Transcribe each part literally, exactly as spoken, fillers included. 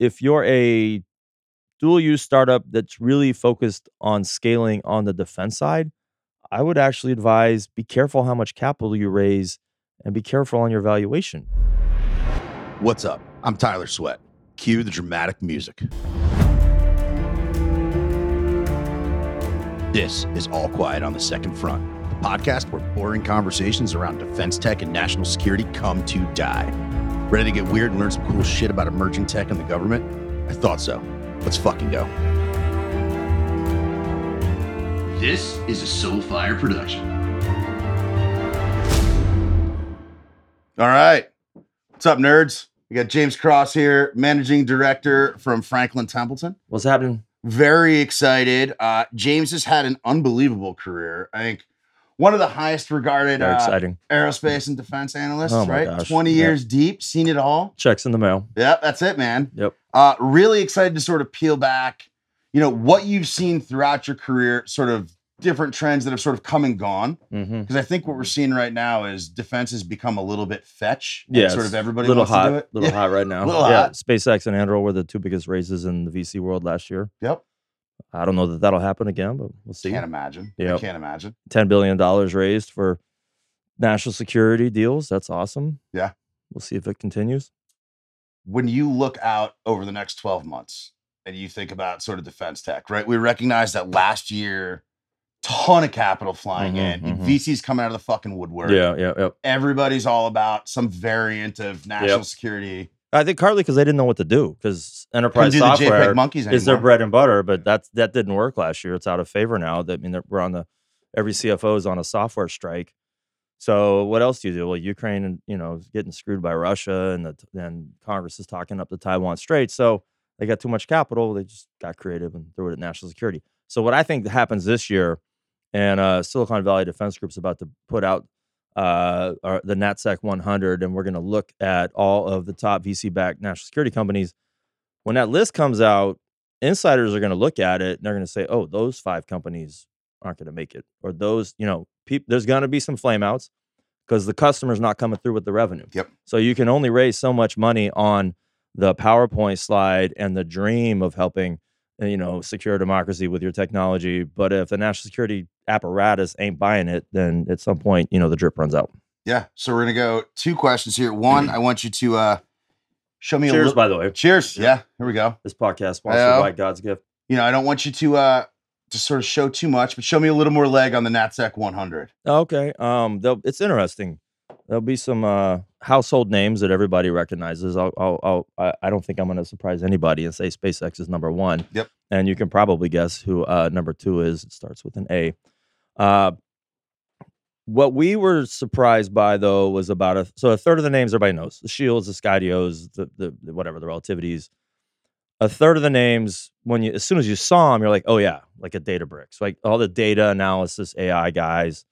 if you're a dual-use startup that's really focused on scaling on the defense side, I would actually advise be careful how much capital you raise and be careful on your valuation. What's up? I'm Tyler Sweatt. Cue the dramatic music. This is All Quiet on the Second Front, the podcast where boring conversations around defense tech and national security come to die. Ready to get weird and learn some cool shit about emerging tech and the government? I thought so. Let's fucking go. This is a Soulfire production. All right. What's up, nerds? We got James Cross here, managing director from Franklin Templeton. What's happening? Very excited. Uh, James has had an unbelievable career. I think one of the highest regarded uh, aerospace and defense analysts, oh right? Gosh. twenty years yep. deep, seen it all. Checks in the mail. Yep, that's it, man. Yep. Uh, really excited to sort of peel back, you know, what you've seen throughout your career, sort of different trends that have sort of come and gone. Because mm-hmm. I think what we're seeing right now is defense has become a little bit fetch. Yeah. Sort of everybody little wants hot, to do it. A little yeah. hot right now. little yeah, hot. SpaceX and Anduril were the two biggest raises in the V C world last year. Yep. I don't know that that'll happen again, but we'll see. Can't imagine. Yep. I can't imagine. ten billion dollars raised for national security deals. That's awesome. Yeah. We'll see if it continues. When you look out over the next twelve months and you think about sort of defense tech, right? We recognize that last year, ton of capital flying mm-hmm, in. Mm-hmm. V C's coming out of the fucking woodwork. Yeah, yeah, yeah. Everybody's all about some variant of national yep. security. I think partly because they didn't know what to do, because enterprise do software the is their bread and butter, but that's that didn't work last year. It's out of favor now. That I mean, we're on the every C F O is on a software strike. So what else do you do? Well, Ukraine, you know, is getting screwed by Russia, and the and Congress is talking up the Taiwan Strait. So they got too much capital. They just got creative and threw it at national security. So what I think happens this year, and uh, Silicon Valley Defense Group's about to put out uh our, the NatSec one hundred, and we're going to look at all of the top V C-backed national security companies. When that list comes out, insiders are going to look at it and they're going to say, oh, those five companies aren't going to make it, or those, you know, pe- there's going to be some flameouts because the customer's not coming through with the revenue. Yep. So you can only raise so much money on the PowerPoint slide and the dream of helping, you know, secure democracy with your technology. But if the national security apparatus ain't buying it, then at some point, you know, the drip runs out. Yeah. So we're going to go two questions here. One, I want you to uh, show me cheers, a little. Cheers, by the way. Cheers. Yeah. yeah. Here we go. This podcast sponsored by God's gift. You know, I don't want you to uh, to sort of show too much, but show me a little more leg on the NatSec one hundred. Okay. Um, it's interesting. There'll be some uh, household names that everybody recognizes. I'll, I'll, I'll, I don't think I'm going to surprise anybody and say SpaceX is number one. Yep. And you can probably guess who uh, number two is. It starts with an A. Uh, what we were surprised by, though, was about a so a third of the names everybody knows: the Shields, the Skydios, the, the the whatever, the Relativities. A third of the names, when you as soon as you saw them, you're like, oh yeah, like a Databricks, like all the data analysis A I guys.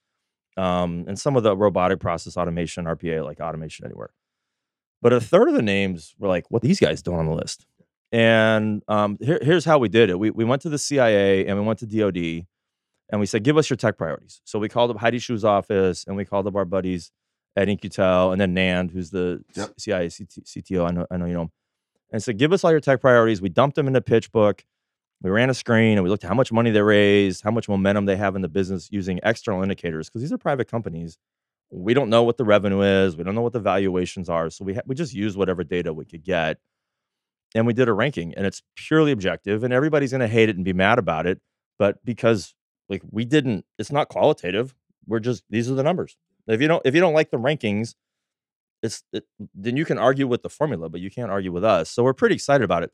Um, and some of the robotic process automation, R P A, like Automation Anywhere. But a third of the names were like, what are these guys doing on the list? And um, here, here's how we did it. We we went to the C I A and we went to D O D and we said, give us your tech priorities. So we called up Heidi Schu's office and we called up our buddies at In-Q-Tel and then Nand, who's the yep. C I A C T O. I know, I know you know him. And said, give us all your tech priorities. We dumped them in the pitch book. We ran a screen and we looked at how much money they raised, how much momentum they have in the business using external indicators, because these are private companies. We don't know what the revenue is. We don't know what the valuations are. So we ha- we just used whatever data we could get. And we did a ranking, and it's purely objective, and everybody's going to hate it and be mad about it. But because like we didn't, it's not qualitative. We're just, these are the numbers. If you don't, if you don't like the rankings, it's it, then you can argue with the formula, but you can't argue with us. So we're pretty excited about it.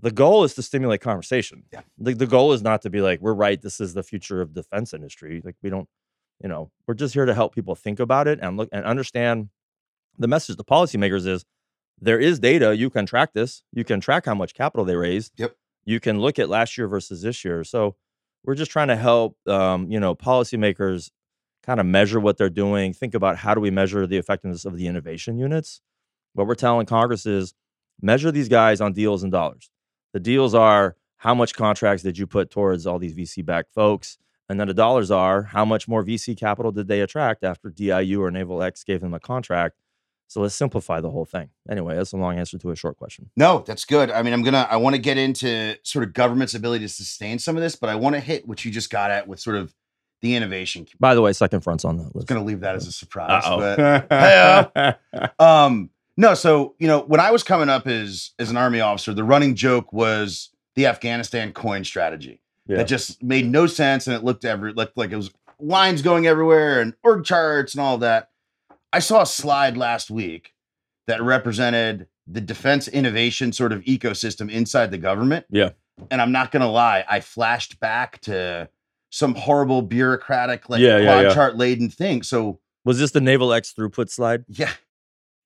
The goal is to stimulate conversation. Yeah. The, the goal is not to be like, we're right, this is the future of defense industry. Like we don't, you know, we're just here to help people think about it and look and understand the message to policymakers is there is data. You can track this. You can track how much capital they raised. Yep. You can look at last year versus this year. So we're just trying to help, um, you know, policymakers kind of measure what they're doing. Think about how do we measure the effectiveness of the innovation units? What we're telling Congress is measure these guys on deals and dollars. The deals are how much contracts did you put towards all these V C-backed folks? And then the dollars are how much more V C capital did they attract after D I U or Naval X gave them a contract? So let's simplify the whole thing. Anyway, that's a long answer to a short question. No, that's good. I mean, I'm going to, I want to get into sort of government's ability to sustain some of this, but I want to hit what you just got at with sort of the innovation. By the way, second front's on that list. I was going to leave that as a surprise. Uh-oh. But, um, no, so, you know, when I was coming up as, as an Army officer, the running joke was the Afghanistan coin strategy. Yeah. That just made no sense, and it looked every looked like it was lines going everywhere and org charts and all that. I saw a slide last week that represented the defense innovation sort of ecosystem inside the government. Yeah. And I'm not going to lie, I flashed back to some horrible bureaucratic, like yeah, quad yeah, yeah. chart laden thing. So was this the Naval X throughput slide? Yeah.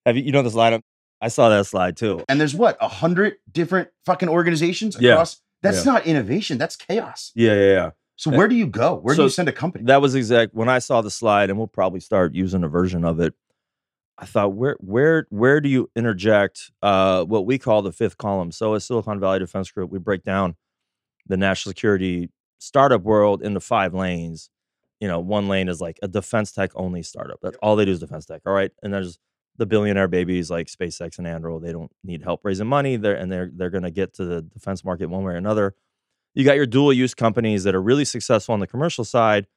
Have you, you know, this lineup? I saw that slide too. And there's what, a hundred different fucking organizations across. Yeah. That's yeah. not innovation. That's chaos. Yeah, yeah, yeah. So where do you go? Where so do you send a company? That was exact. When I saw the slide, and we'll probably start using a version of it, I thought, where where, where do you interject uh, what we call the fifth column? So as Silicon Valley Defense Group, we break down the national security startup world into five lanes. You know, one lane is like a defense tech only startup. That's all they do is defense tech, all right? And there's the billionaire babies like SpaceX and Anduril. They don't need help raising money. They're, and they're, they're going to get to the defense market one way or another. You got your dual-use companies that are really successful on the commercial side,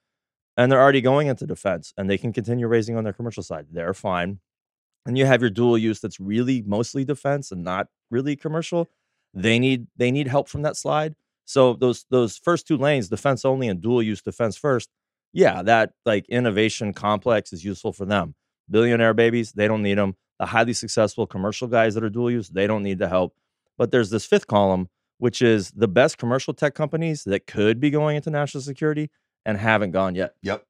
and they're already going into defense, and they can continue raising on their commercial side. They're fine. And you have your dual-use that's really mostly defense and not really commercial. They need they need help from that slide. So those those first two lanes, defense only and dual-use defense first, yeah, that like innovation complex is useful for them. Billionaire babies, they don't need them. The highly successful commercial guys that are dual-use, they don't need the help. But there's this fifth column, which is the best commercial tech companies that could be going into national security and haven't gone yet. Yep.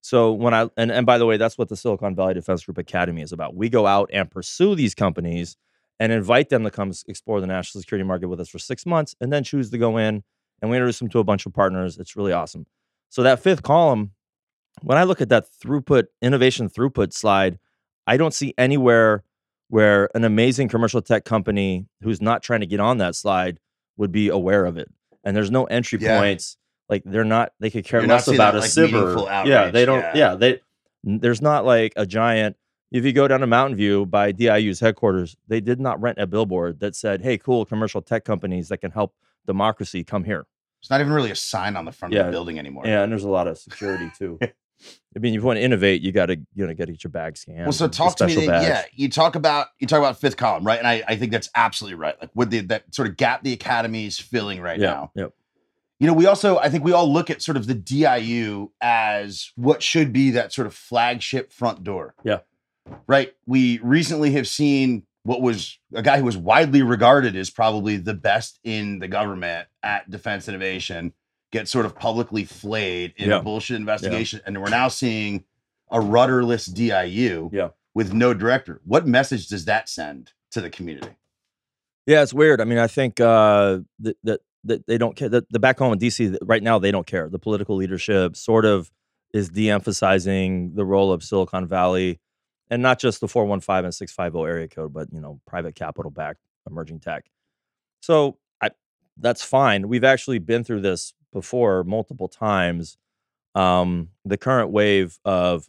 So when I, and, and by the way, that's what the Silicon Valley Defense Group Academy is about. We go out and pursue these companies and invite them to come explore the national security market with us for six months and then choose to go in, and we introduce them to a bunch of partners. It's really awesome. So that fifth column, when I look at that throughput, innovation throughput slide, I don't see anywhere where an amazing commercial tech company who's not trying to get on that slide would be aware of it, and there's no entry yeah. points. Like they're not, they could care You're less about that, a like, S I B R. Outreach, yeah, they don't. Yeah. yeah, they. There's not like a giant. If you go down to Mountain View by D I U's headquarters, they did not rent a billboard that said, "Hey, cool commercial tech companies that can help democracy, come here." It's not even really a sign on the front yeah. of the building anymore. Yeah, and there's a lot of security too. I mean, if you want to innovate, you got to you know get your bag scanned. Well, so talk to me. Then, yeah, you talk about you talk about fifth column, right? And I, I think that's absolutely right. Like with the, that sort of gap the academy is filling right yeah, now. Yep. You know, we also I think we all look at sort of the D I U as what should be that sort of flagship front door. Yeah. Right. We recently have seen what was a guy who was widely regarded as probably the best in the government at defense innovation get sort of publicly flayed in yeah. a bullshit investigation. Yeah. And we're now seeing a rudderless D I U yeah. with no director. What message does that send to the community? Yeah, it's weird. I mean, I think uh, that, that, that they don't care. The, the back home in D C right now, they don't care. The political leadership sort of is de-emphasizing the role of Silicon Valley, and not just the four one five and six five zero area code, but, you know, private capital-backed emerging tech. So I, that's fine. We've actually been through this before multiple times. Um, the current wave of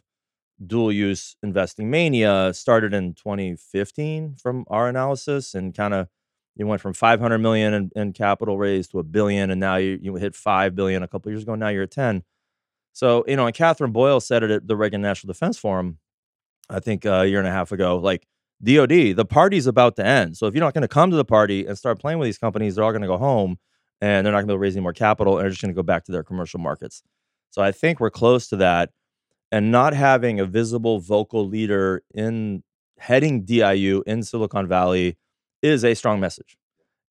dual use investing mania started in twenty fifteen from our analysis, and kind of you went from five hundred million in, in capital raised to a billion, and now you, you hit five billion a couple of years ago, and now you're at ten. So, you know, and Catherine Boyle said it at the Reagan National Defense Forum, I think a year and a half ago, like D O D, the party's about to end. So if you're not going to come to the party and start playing with these companies, they're all going to go home. And they're not going to be able to raise any more capital, and they're just going to go back to their commercial markets. So I think we're close to that. And not having a visible vocal leader in heading D I U in Silicon Valley is a strong message.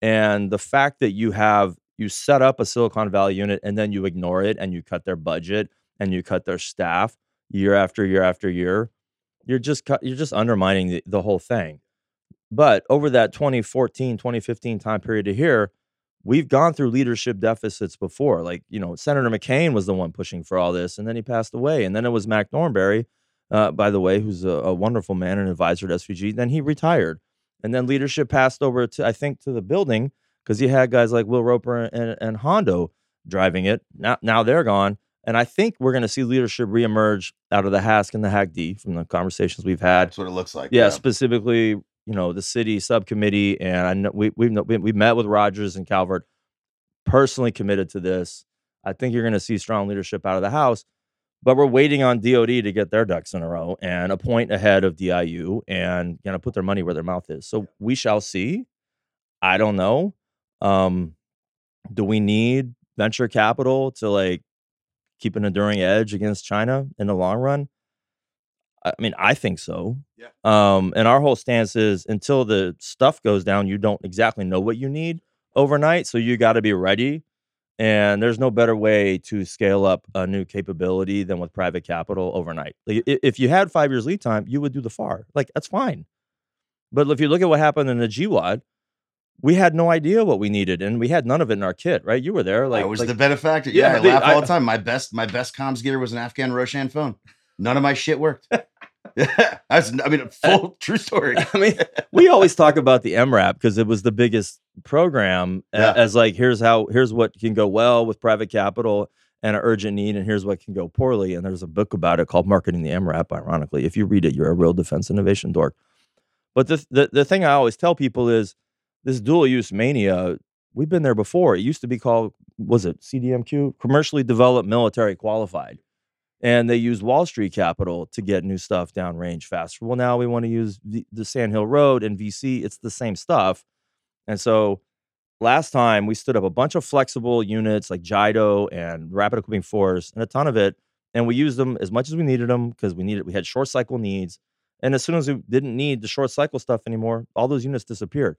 And the fact that you have, you set up a Silicon Valley unit and then you ignore it and you cut their budget and you cut their staff year after year after year, you're just, cu- you're just undermining the, the whole thing. But over that twenty fourteen, twenty fifteen time period to here, we've gone through leadership deficits before. Like, you know, Senator McCain was the one pushing for all this, and then he passed away. And then it was Mac Thornberry, uh, by the way, who's a, a wonderful man and advisor to S V G. Then he retired. And then leadership passed over to, I think, to the building, because he had guys like Will Roper and, and Hondo driving it. Now, now they're gone. And I think we're going to see leadership reemerge out of the H A S C and the H A C D from the conversations we've had. That's what it looks like. Yeah, yeah. Specifically, you know, the city subcommittee. And I know we, we've we met with Rogers and Calvert, personally committed to this. I think you're going to see strong leadership out of the House, but we're waiting on D O D to get their ducks in a row and a point ahead of D I U and you know, put their money where their mouth is. So we shall see. I don't know. Um, do we need venture capital to like, keep an enduring edge against China in the long run? I mean, I think so. Yeah. Um, and our whole stance is until the stuff goes down, you don't exactly know what you need overnight. So you got to be ready. And there's no better way to scale up a new capability than with private capital overnight. Like, if you had five years lead time, you would do the FAR. Like, that's fine. But if you look at what happened in the G WAD, we had no idea what we needed, and we had none of it in our kit, right? You were there. Like, I was like, the benefactor. Yeah, yeah I the, laugh all I, the time. My best my best comms gear was an Afghan Roshan phone. None of my shit worked. I, was, I mean, full true story. I mean, we always talk about the M RAP because it was the biggest program yeah. as like, here's how, here's what can go well with private capital and an urgent need, and here's what can go poorly. And there's a book about it called Marketing the M RAP, ironically. If you read it, you're a real defense innovation dork. But the the, the thing I always tell people is, this dual-use mania, we've been there before. It used to be called, was it C D M Q? Commercially Developed Military Qualified. And they used Wall Street capital to get new stuff downrange faster. Well, now we want to use the, the Sand Hill Road and V C. It's the same stuff. And so last time, we stood up a bunch of flexible units like J I D O and Rapid Equipping Force and a ton of it. And we used them as much as we needed them because we needed, we had short-cycle needs. And as soon as we didn't need the short-cycle stuff anymore, all those units disappeared.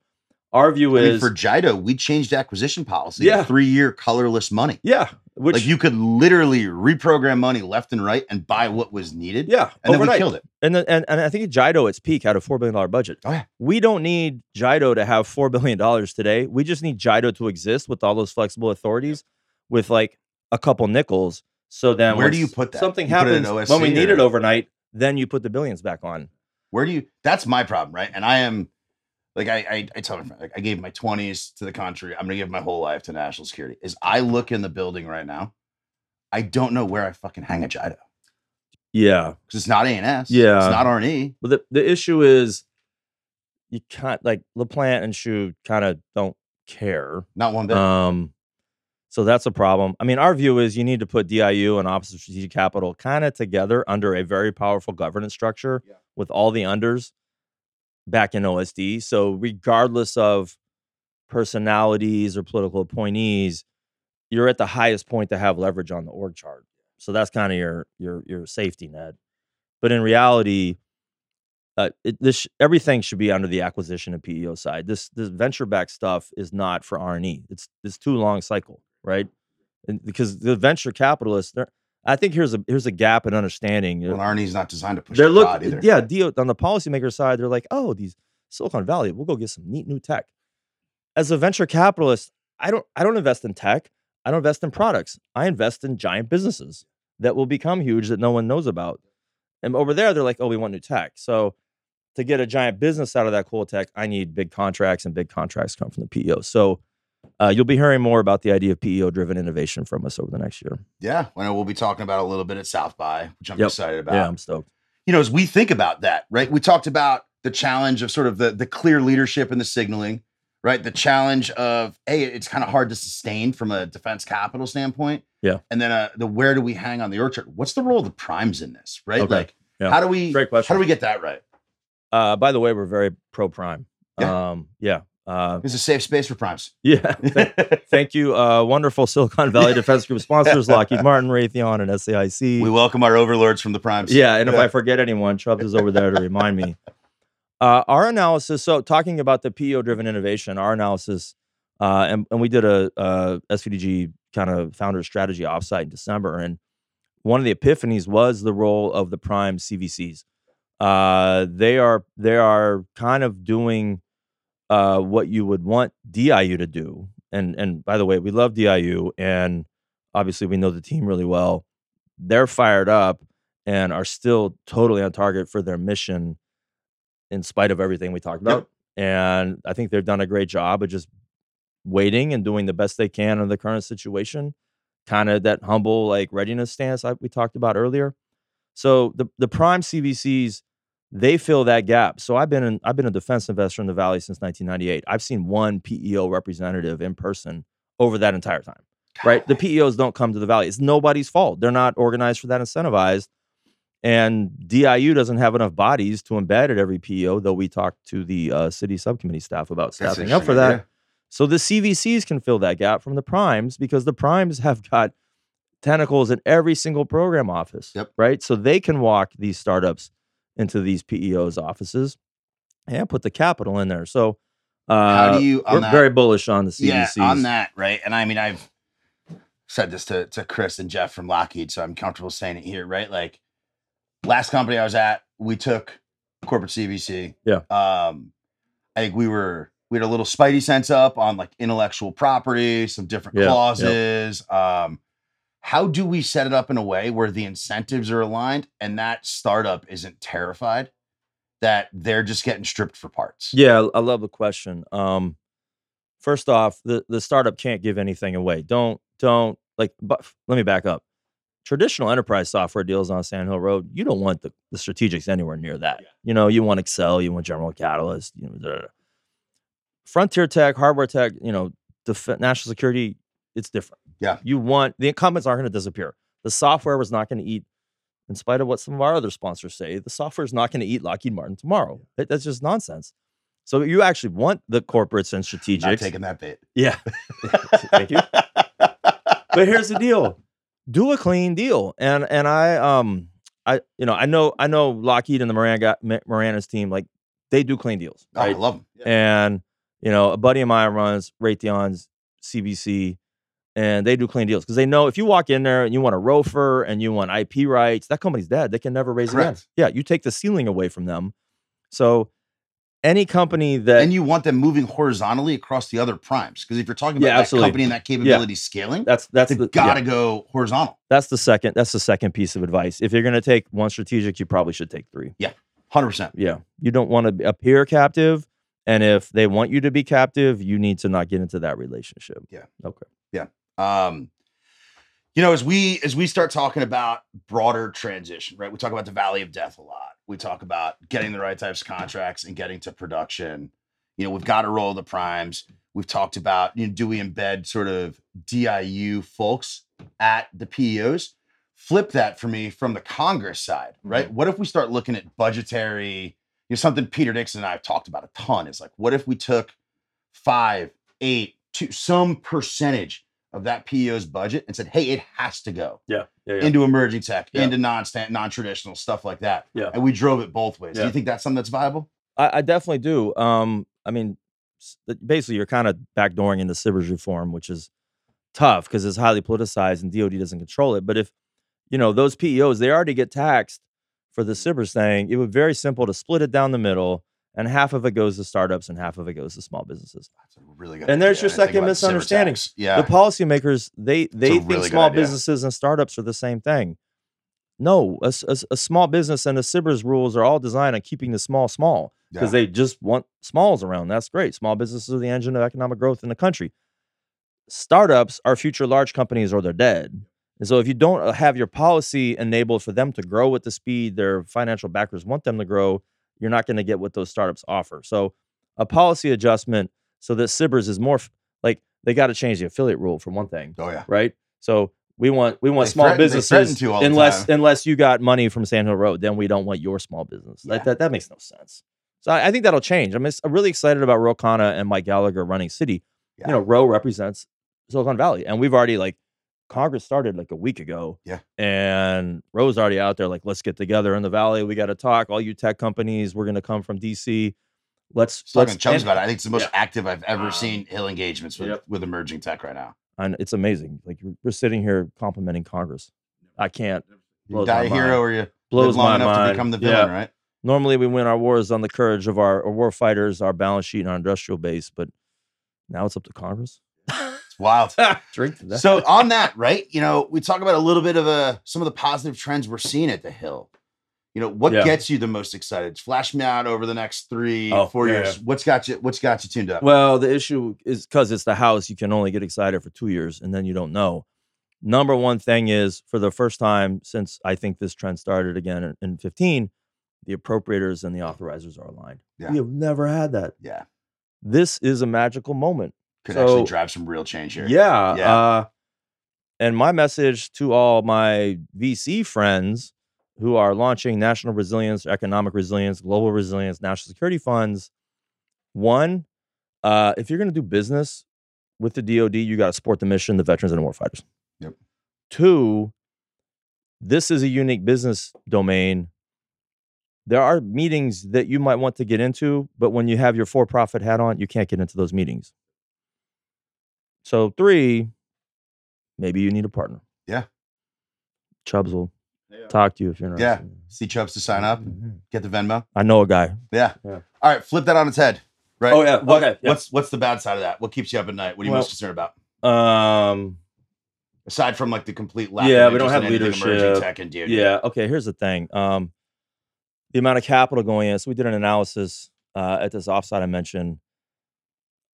Our view is, I mean, for J I D O, we changed acquisition policy. Yeah. Three-year colorless money. Yeah. Which, like, you could literally reprogram money left and right and buy what was needed. Yeah. And overnight. Then we killed it. And, the, and and I think J I D O at its peak had a four billion dollars budget. Oh, yeah. We don't need J I D O to have four billion dollars today. We just need J I D O to exist with all those flexible authorities with like a couple nickels. So then where do you put that? Something you happens when we or... need it overnight, then you put the billions back on. Where do you, that's my problem, right? And I am, Like I, I, I tell my friend, like, I gave my twenties to the country. I'm gonna give my whole life to national security. Is I look in the building right now, I don't know where I fucking hang a J I D O. Yeah, because it's not A N S. Yeah, it's not R and E. But the, the issue is, you can't, like, LaPlante and Shu kind of don't care. Not one bit. Um, so that's a problem. I mean, our view is you need to put D I U and Office of Strategic Capital kind of together under a very powerful governance structure yeah. with all the unders. Back in O S D. So regardless of personalities or political appointees, you're at the highest point to have leverage on the org chart. So that's kind of your your your safety net. But in reality, uh, it, this everything should be under the acquisition and P E O side. This this venture backed stuff is not for R and E. It's it's too long cycle, right? And because the venture capitalists, they're, I think here's a here's a gap in understanding. Well, R and E's not designed to push the look, either. Yeah, D O, on the policymaker side, they're like, oh, these Silicon Valley, we'll go get some neat new tech. As a venture capitalist, I don't I don't invest in tech. I don't invest in products. I invest in giant businesses that will become huge that no one knows about. And over there, they're like, oh, we want new tech. So to get a giant business out of that cool tech, I need big contracts, and big contracts come from the P E O. So Uh, you'll be hearing more about the idea of P E O-driven innovation from us over the next year. Yeah, well, we'll be talking about a little bit at South by, which I'm yep. excited about. Yeah, I'm stoked. You know, as we think about that, right? We talked about the challenge of sort of the the clear leadership and the signaling, right? The challenge of, hey, it's kind of hard to sustain from a defense capital standpoint. Yeah. And then uh, the where do we hang on the org chart? What's the role of the primes in this, right? Okay. Like, yeah. how do we Great question. How do we get that right? Uh, by the way, we're very pro-prime. Yeah. Um, yeah. Uh, it's a safe space for primes. Yeah. Th- thank you. Uh, wonderful Silicon Valley Defense Group sponsors, Lockheed Martin, Raytheon, and S A I C. We welcome our overlords from the primes. Yeah. And if I forget anyone, Chubbs is over there to remind me. Uh, our analysis, so talking about the P E O-driven innovation, our analysis, uh, and, and we did a, a S V D G kind of founder strategy offsite in December. And one of the epiphanies was the role of the prime C V Cs. Uh, they are they are kind of doing... Uh, what you would want D I U to do. And and by the way, we love D I U, and obviously we know the team really well. They're fired up and are still totally on target for their mission in spite of everything we talked about. Yep. And I think they've done a great job of just waiting and doing the best they can in the current situation kind of that humble, like, readiness stance I, we talked about earlier. So the the prime C V Cs, they fill that gap. So I've been in, I've been a defense investor in the Valley since nineteen ninety-eight. I've seen one P E O representative in person over that entire time. God. Right? The P E Os don't come to the Valley. It's nobody's fault. They're not organized for that, incentivized. And D I U doesn't have enough bodies to embed at every P E O, though we talked to the uh, city subcommittee staff about staffing up for that. Yeah. So the C V Cs can fill that gap from the primes, because the primes have got tentacles in every single program office, yep. right? So they can walk these startups into these P E Os offices and put the capital in there. So uh, How do you, we're that, very bullish on the C V Cs. Yeah, on that, right? And I mean, I've said this to, to Chris and Jeff from Lockheed, so I'm comfortable saying it here, right? Like, last company I was at, we took corporate C V C. Yeah. Um, I think we were, we had a little spidey sense up on like intellectual property, some different yeah, clauses. Yeah. Um, how do we set it up in a way where the incentives are aligned and that startup isn't terrified that they're just getting stripped for parts? Yeah. I love the question. Um, first off, the, the startup can't give anything away. Don't, don't like, but let me back up. Traditional enterprise software deals on Sand Hill Road, you don't want the, the strategics anywhere near that. Yeah. You know, you want Excel, you want General Catalyst, you know, blah, blah, blah. Frontier tech, hardware tech, you know, def- national security, it's different. Yeah. You want, the incumbents aren't going to disappear. The software was not going to eat, in spite of what some of our other sponsors say, the software is not going to eat Lockheed Martin tomorrow. It, that's just nonsense. So you actually want the corporates and strategics. Not taking that bit. Yeah. Thank you. But here's the deal. Do a clean deal, and and I um I you know I know I know Lockheed and the Moran got Moran's team, like, they do clean deals. Right? Oh, I love them. Yeah. And you know, a buddy of mine runs Raytheon's C V C, and they do clean deals because they know if you walk in there and you want a Roper and you want I P rights, that company's dead. They can never raise Correct. Again. Yeah, you take the ceiling away from them. So any company that, and you want them moving horizontally across the other primes, because if you're talking about yeah, that absolutely. Company and that capability yeah. scaling, that's that's the, gotta yeah. go horizontal. That's the second. That's the second piece of advice. If you're going to take one strategic, you probably should take three. Yeah, one hundred percent. Yeah, you don't want to appear captive, and if they want you to be captive, you need to not get into that relationship. Yeah. Okay. Yeah. Um, you know, as we as we start talking about broader transition, right? We talk about the Valley of Death a lot. We talk about getting the right types of contracts and getting to production. You know, we've got to roll the primes. We've talked about, you know, do we embed sort of D I U folks at the P E Os? Flip that for me from the Congress side, right? Mm-hmm. What if we start looking at budgetary, you know, something Peter Nixon and I have talked about a ton is like, what if we took five, eight, two, some percentage of that P E O's budget and said, hey, it has to go yeah, yeah, yeah. into emerging tech, yeah. into non-stan- non-traditional stuff like that. Yeah. And we drove it both ways. Yeah. Do you think that's something that's viable? I, I definitely do. Um, I mean, basically, you're kind of backdooring into C B R S reform, which is tough because it's highly politicized and D O D doesn't control it. But if, you know, those P E Os, they already get taxed for the C B R S thing, it would be very simple to split it down the middle, and half of it goes to startups and half of it goes to small businesses. That's a really good and idea. There's your second misunderstanding. The, yeah. the policymakers, they they think really small businesses and startups are the same thing. No, a, a, a small business and the C B R S rules are all designed on keeping the small small because yeah. they just want smalls around. That's great. Small businesses are the engine of economic growth in the country. Startups are future large companies or they're dead. And so if you don't have your policy enabled for them to grow at the speed their financial backers want them to grow, you're not going to get what those startups offer. So a policy adjustment so that C B R S is more like they got to change the affiliate rule for one thing. Oh yeah. Right. So we want, we want they small businesses unless, unless you got money from Sand Hill Road, then we don't want your small business. Yeah. That, that, that makes no sense. So I, I think that'll change. I'm, I'm really excited about Ro Khanna and Mike Gallagher running city, yeah. you know, Ro represents Silicon Valley. And we've already like Congress started like a week ago. Yeah. And Ro's already out there like, let's get together in the Valley. We got to talk. All you tech companies, we're going to come from D C. Let's let's chums about it. I think it's the most yeah. active I've ever wow. seen Hill engagements with, yep. with emerging tech right now. And it's amazing. Like we're sitting here complimenting Congress. I can't. You die a hero mind. Or you blows long my enough mind. To become the villain, yeah. right? Normally we win our wars on the courage of our, our war fighters, our balance sheet and our industrial base, but now it's up to Congress. Wild. Drink to that. So on that, right? You know, we talk about a little bit of a some of the positive trends we're seeing at the Hill. You know, what yeah. gets you the most excited? Flash me out over the next three, oh, four yeah, years. Yeah. What's got you? What's got you tuned up? Well, the issue is because it's the House, you can only get excited for two years, and then you don't know. Number one thing is, for the first time since I think this trend started again in, in fifteen, the appropriators and the authorizers are aligned. Yeah. We have never had that. Yeah. This is a magical moment. Could so, actually drive some real change here. Yeah. yeah. Uh, and my message to all my V C friends who are launching national resilience, economic resilience, global resilience, national security funds. One, uh, if you're going to do business with the D O D, you got to support the mission, the veterans, and the warfighters. Yep. Two, this is a unique business domain. There are meetings that you might want to get into, but when you have your for-profit hat on, you can't get into those meetings. So three, maybe you need a partner. Yeah. Chubbs will yeah. talk to you if you're interested. Yeah. See Chubbs to sign up, mm-hmm. get the Venmo. I know a guy. Yeah. yeah. All right. Flip that on its head. Right. Oh yeah. What, okay. Yeah. What's what's the bad side of that? What keeps you up at night? What are you well, most concerned about? Um, aside from like the complete lack. Yeah, of we don't have leadership. Tech and D O D. Yeah. Okay. Here's the thing. Um, the amount of capital going in. So we did an analysis uh, at this offsite I mentioned.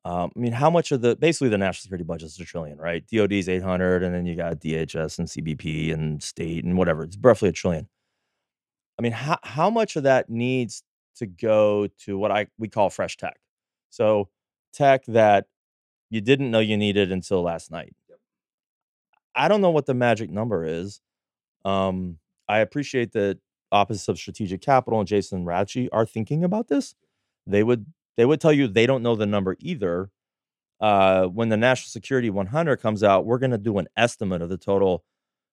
Um, I mean, how much of the basically the national security budget is a trillion, right? D O D is eight hundred, and then you got D H S and C B P and state and whatever. It's roughly a trillion. I mean, how how much of that needs to go to what I we call fresh tech? So tech that you didn't know you needed until last night. Yep. I don't know what the magic number is. Um, I appreciate that Office of Strategic Capital and Jason Raczy are thinking about this. They would they would tell you they don't know the number either. Uh, when the National Security one hundred comes out, we're going to do an estimate of the total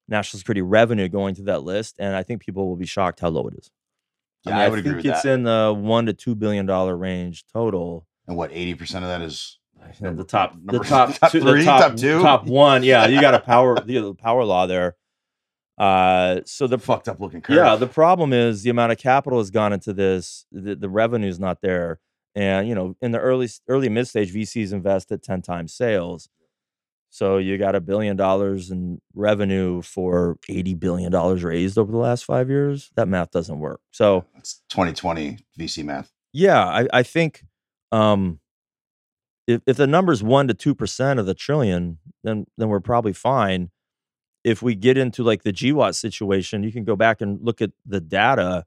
national security revenue going to that list, and I think people will be shocked how low it is. Yeah, I, mean, I would I agree with that. I think it's in the one to two billion dollar range total. And what, eighty percent of that is number, the top, number, the top, top two, three, the top, top two, top one. Yeah, you got a power, the power law there. Uh, so the fucked up looking curve. Yeah, the problem is the amount of capital has gone into this. The, the revenue is not there, and you know, in the early, early mid stage, V Cs invest at ten times sales. So you got a billion dollars in revenue for eighty billion dollars raised over the last five years. That math doesn't work. So it's twenty twenty V C math. Yeah, I, I think. Um, if, if the number's one to two percent of the trillion, then then we're probably fine. If we get into like the G W A T situation, you can go back and look at the data.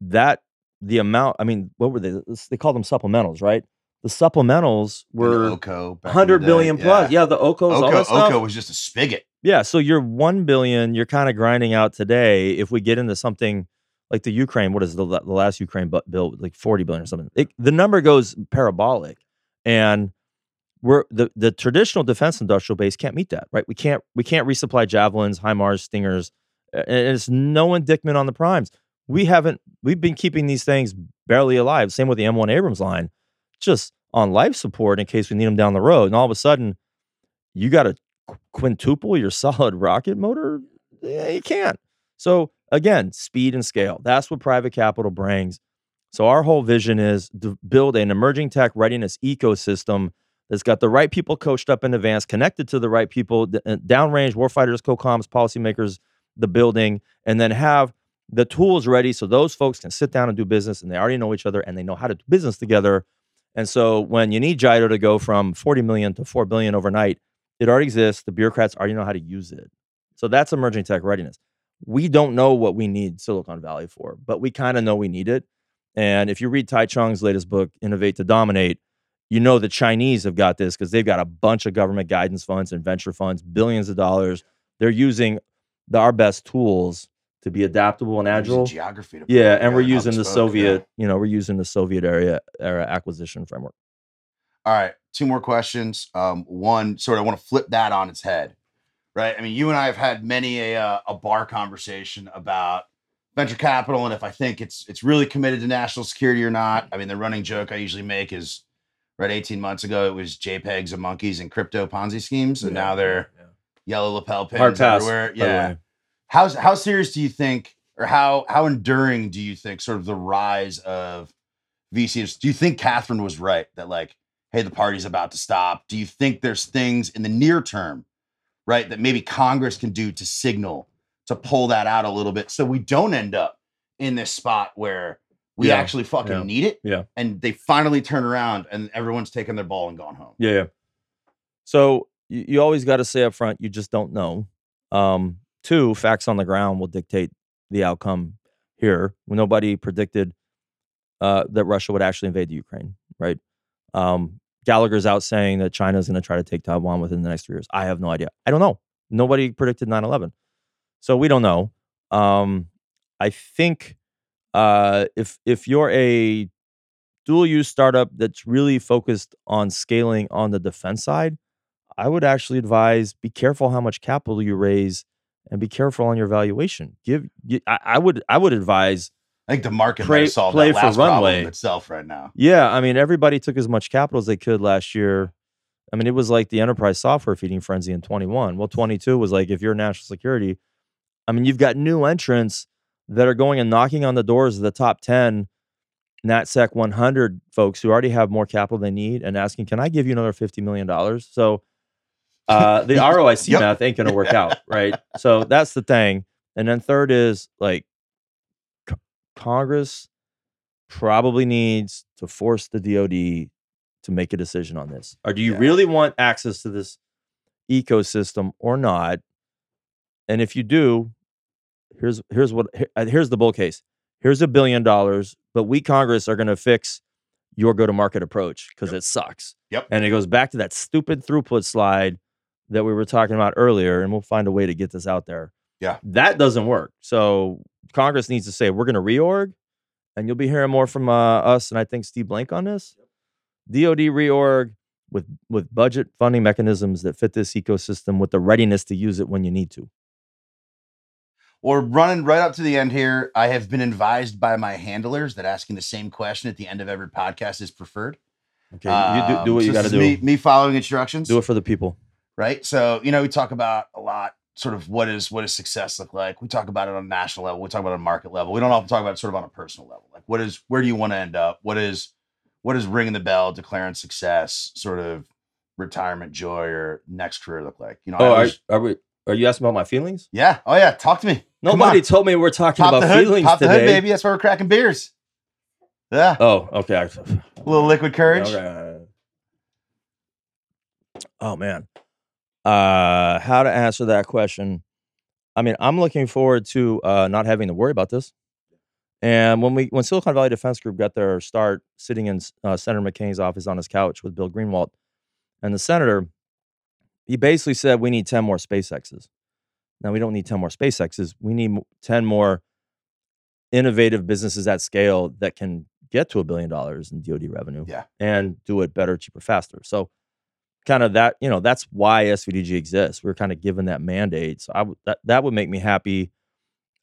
That the amount, I mean, what were they? They call them supplementals, right? The supplementals were the one hundred billion yeah. plus. Yeah, the O C Os, O C O, all that stuff. O C O was just a spigot. Yeah, so you're one billion, you're kind of grinding out today. If we get into something like the Ukraine, what is the, the last Ukraine bill, like forty billion or something? It, the number goes parabolic, and we're the, the traditional defense industrial base can't meet that, right? We can't we can't resupply Javelins, HIMARS, Stingers, and it's no indictment on the primes. We haven't we've been keeping these things barely alive. Same with the M one Abrams line, just on life support in case we need them down the road. And all of a sudden, you got to quintuple your solid rocket motor. Yeah, you can't. So. Again, speed and scale. That's what private capital brings. So our whole vision is to build an emerging tech readiness ecosystem that's got the right people coached up in advance, connected to the right people, downrange, warfighters, co-coms, policymakers, the building, and then have the tools ready so those folks can sit down and do business, and they already know each other, and they know how to do business together. And so when you need J I D O to go from forty million to four billion overnight, it already exists. The bureaucrats already know how to use it. So that's emerging tech readiness. We don't know what we need Silicon Valley for, but we kind of know we need it. And if you read Tai Chung's latest book, Innovate to Dominate, you know the Chinese have got this because they've got a bunch of government guidance funds and venture funds, billions of dollars. They're using the, our best tools to be adaptable and agile. Geography to yeah, and we're using the Soviet, you know, we're using the Soviet era, era acquisition framework. All right, two more questions. Um, one, sort of want to flip that on its head. Right. I mean, you and I have had many a uh, a bar conversation about venture capital and if I think it's it's really committed to national security or not. I mean, the running joke I usually make is, right, eighteen months ago, it was JPEGs and monkeys and crypto Ponzi schemes. And yeah. now they're yeah. yellow lapel pins everywhere. Yeah. How's, how serious do you think or how how enduring do you think sort of the rise of V Cs? Do you think Catherine was right that like, hey, the party's about to stop? Do you think there's things in the near term, right, that maybe Congress can do to signal, to pull that out a little bit so we don't end up in this spot where we yeah, actually fucking yeah, need it yeah. and they finally turn around and everyone's taken their ball and gone home? Yeah. yeah. So you, you always got to say up front, you just don't know. Um, two, facts on the ground will dictate the outcome here. Nobody predicted uh, that Russia would actually invade the Ukraine, right? Um, Gallagher's out saying that China's going to try to take Taiwan within the next three years. I have no idea. I don't know. Nobody predicted nine eleven. So we don't know. Um, I think uh, if if you're a dual-use startup that's really focused on scaling on the defense side, I would actually advise be careful how much capital you raise and be careful on your valuation. Give I, I would I would advise. I think the market play, might have solved that last problem itself right now. Yeah, I mean, everybody took as much capital as they could last year. I mean, it was like the enterprise software feeding frenzy in twenty-one. Well, twenty-two was like, if you're national security, I mean, you've got new entrants that are going and knocking on the doors of the top ten NatSec one hundred folks who already have more capital than they need and asking, can I give you another fifty million dollars? So uh, the R O I C yep. math ain't going to work out, right? So that's the thing. And then third is like c- Congress probably needs to force the D O D to make a decision on this. Or do you yeah. really want access to this ecosystem or not? And if you do, here's here's what here, here's the bull case. Here's a billion dollars, but we Congress are going to fix your go-to-market approach because yep. it sucks. Yep. And it goes back to that stupid throughput slide that we were talking about earlier, and we'll find a way to get this out there. Yeah, that doesn't work. So Congress needs to say, we're going to reorg, and you'll be hearing more from uh, us, and I think Steve Blank on this. D O D reorg with with budget funding mechanisms that fit this ecosystem with the readiness to use it when you need to. We're running right up to the end here. I have been advised by my handlers that asking the same question at the end of every podcast is preferred. Okay, um, you do, do what you got to do. Me, me following instructions. Do it for the people, right? So you know we talk about a lot, sort of what is what does success look like. We talk about it on a national level. We talk about it on a market level. We don't often talk about it sort of on a personal level, like what is where do you want to end up? What is what is ringing the bell, declaring success, sort of retirement joy or next career look like? You know, oh, always, are, are we? Are you asking about my feelings? Yeah. Oh yeah. Talk to me. Nobody told me we're talking Pop about hood, feelings Pop today. Pop the hood, baby. That's why we're cracking beers. Yeah. Oh, okay. I, a little liquid courage. Okay. Oh man. Uh, how to answer that question? I mean, I'm looking forward to uh, not having to worry about this. And when we, when Silicon Valley Defense Group got their start, sitting in uh, Senator McCain's office on his couch with Bill Greenwald, and the senator, he basically said, we need ten more SpaceX's. Now, we don't need ten more SpaceX's. We need ten more innovative businesses at scale that can get to a billion dollars in D O D revenue yeah. and do it better, cheaper, faster. So kind of that, you know, that's why S V D G exists. We're kind of given that mandate. So I w- that, that would make me happy.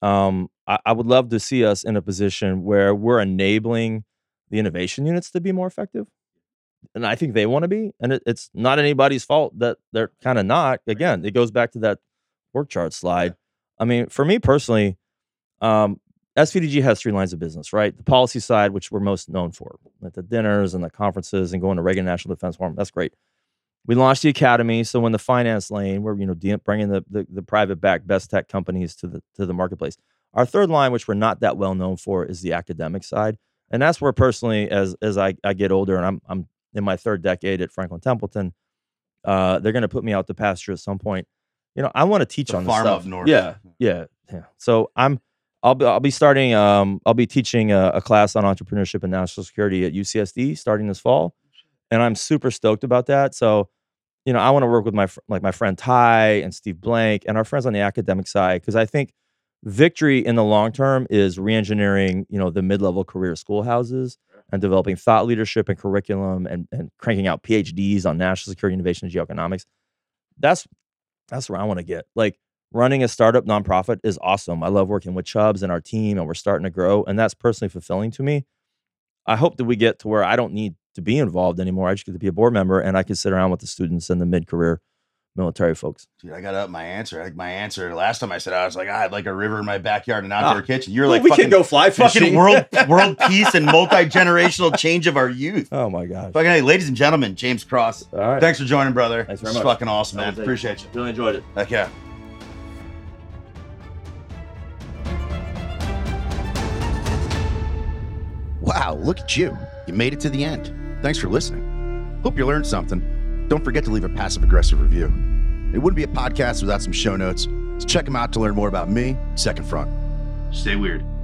Um, I, I would love to see us in a position where we're enabling the innovation units to be more effective. And I think they want to be, and it, it's not anybody's fault that they're kind of not. Again, it goes back to that org chart slide. I mean, for me personally, um, S V D G has three lines of business, right? The policy side, which we're most known for, like the dinners and the conferences and going to Reagan National Defense Forum. That's great. We launched the academy, so in the finance lane, we're you know bringing the the, the private-backed best tech companies to the to the marketplace. Our third line, which we're not that well known for, is the academic side, and that's where personally, as as I, I get older and I'm I'm in my third decade at Franklin Templeton, uh, they're going to put me out to pasture at some point. You know, I want to teach the on this farm stuff. Up north. Yeah, yeah, yeah. So I'm, I'll be, I'll be starting. Um, I'll be teaching a, a class on entrepreneurship and national security at U C S D starting this fall, and I'm super stoked about that. So, you know, I want to work with my fr- like my friend Ty and Steve Blank and our friends on the academic side because I think victory in the long term is reengineering, you know, the mid-level career schoolhouses and developing thought leadership and curriculum and, and cranking out P H D's on national security, innovation, and geoeconomics. That's, that's where I want to get. Like, running a startup nonprofit is awesome. I love working with Chubbs and our team, and we're starting to grow, and that's personally fulfilling to me. I hope that we get to where I don't need to be involved anymore. I just get to be a board member, and I can sit around with the students and the mid-career military folks. Dude, I got up my answer. I think my answer last time I said I was like, I had like a river in my backyard and outdoor ah, kitchen. You're well, like, we fucking, can go fly fishing. Fucking world, world peace and multi-generational change of our youth. Oh my gosh. Fucking hey, ladies and gentlemen, James Cross. All right. Thanks for joining, brother. Thanks very much. It's fucking awesome, man. Appreciate you. Really enjoyed it. Heck yeah. Wow, look at you. You made it to the end. Thanks for listening. Hope you learned something. Don't forget to leave a passive-aggressive review. It wouldn't be a podcast without some show notes, So check them out to learn more about me, Second Front. Stay weird.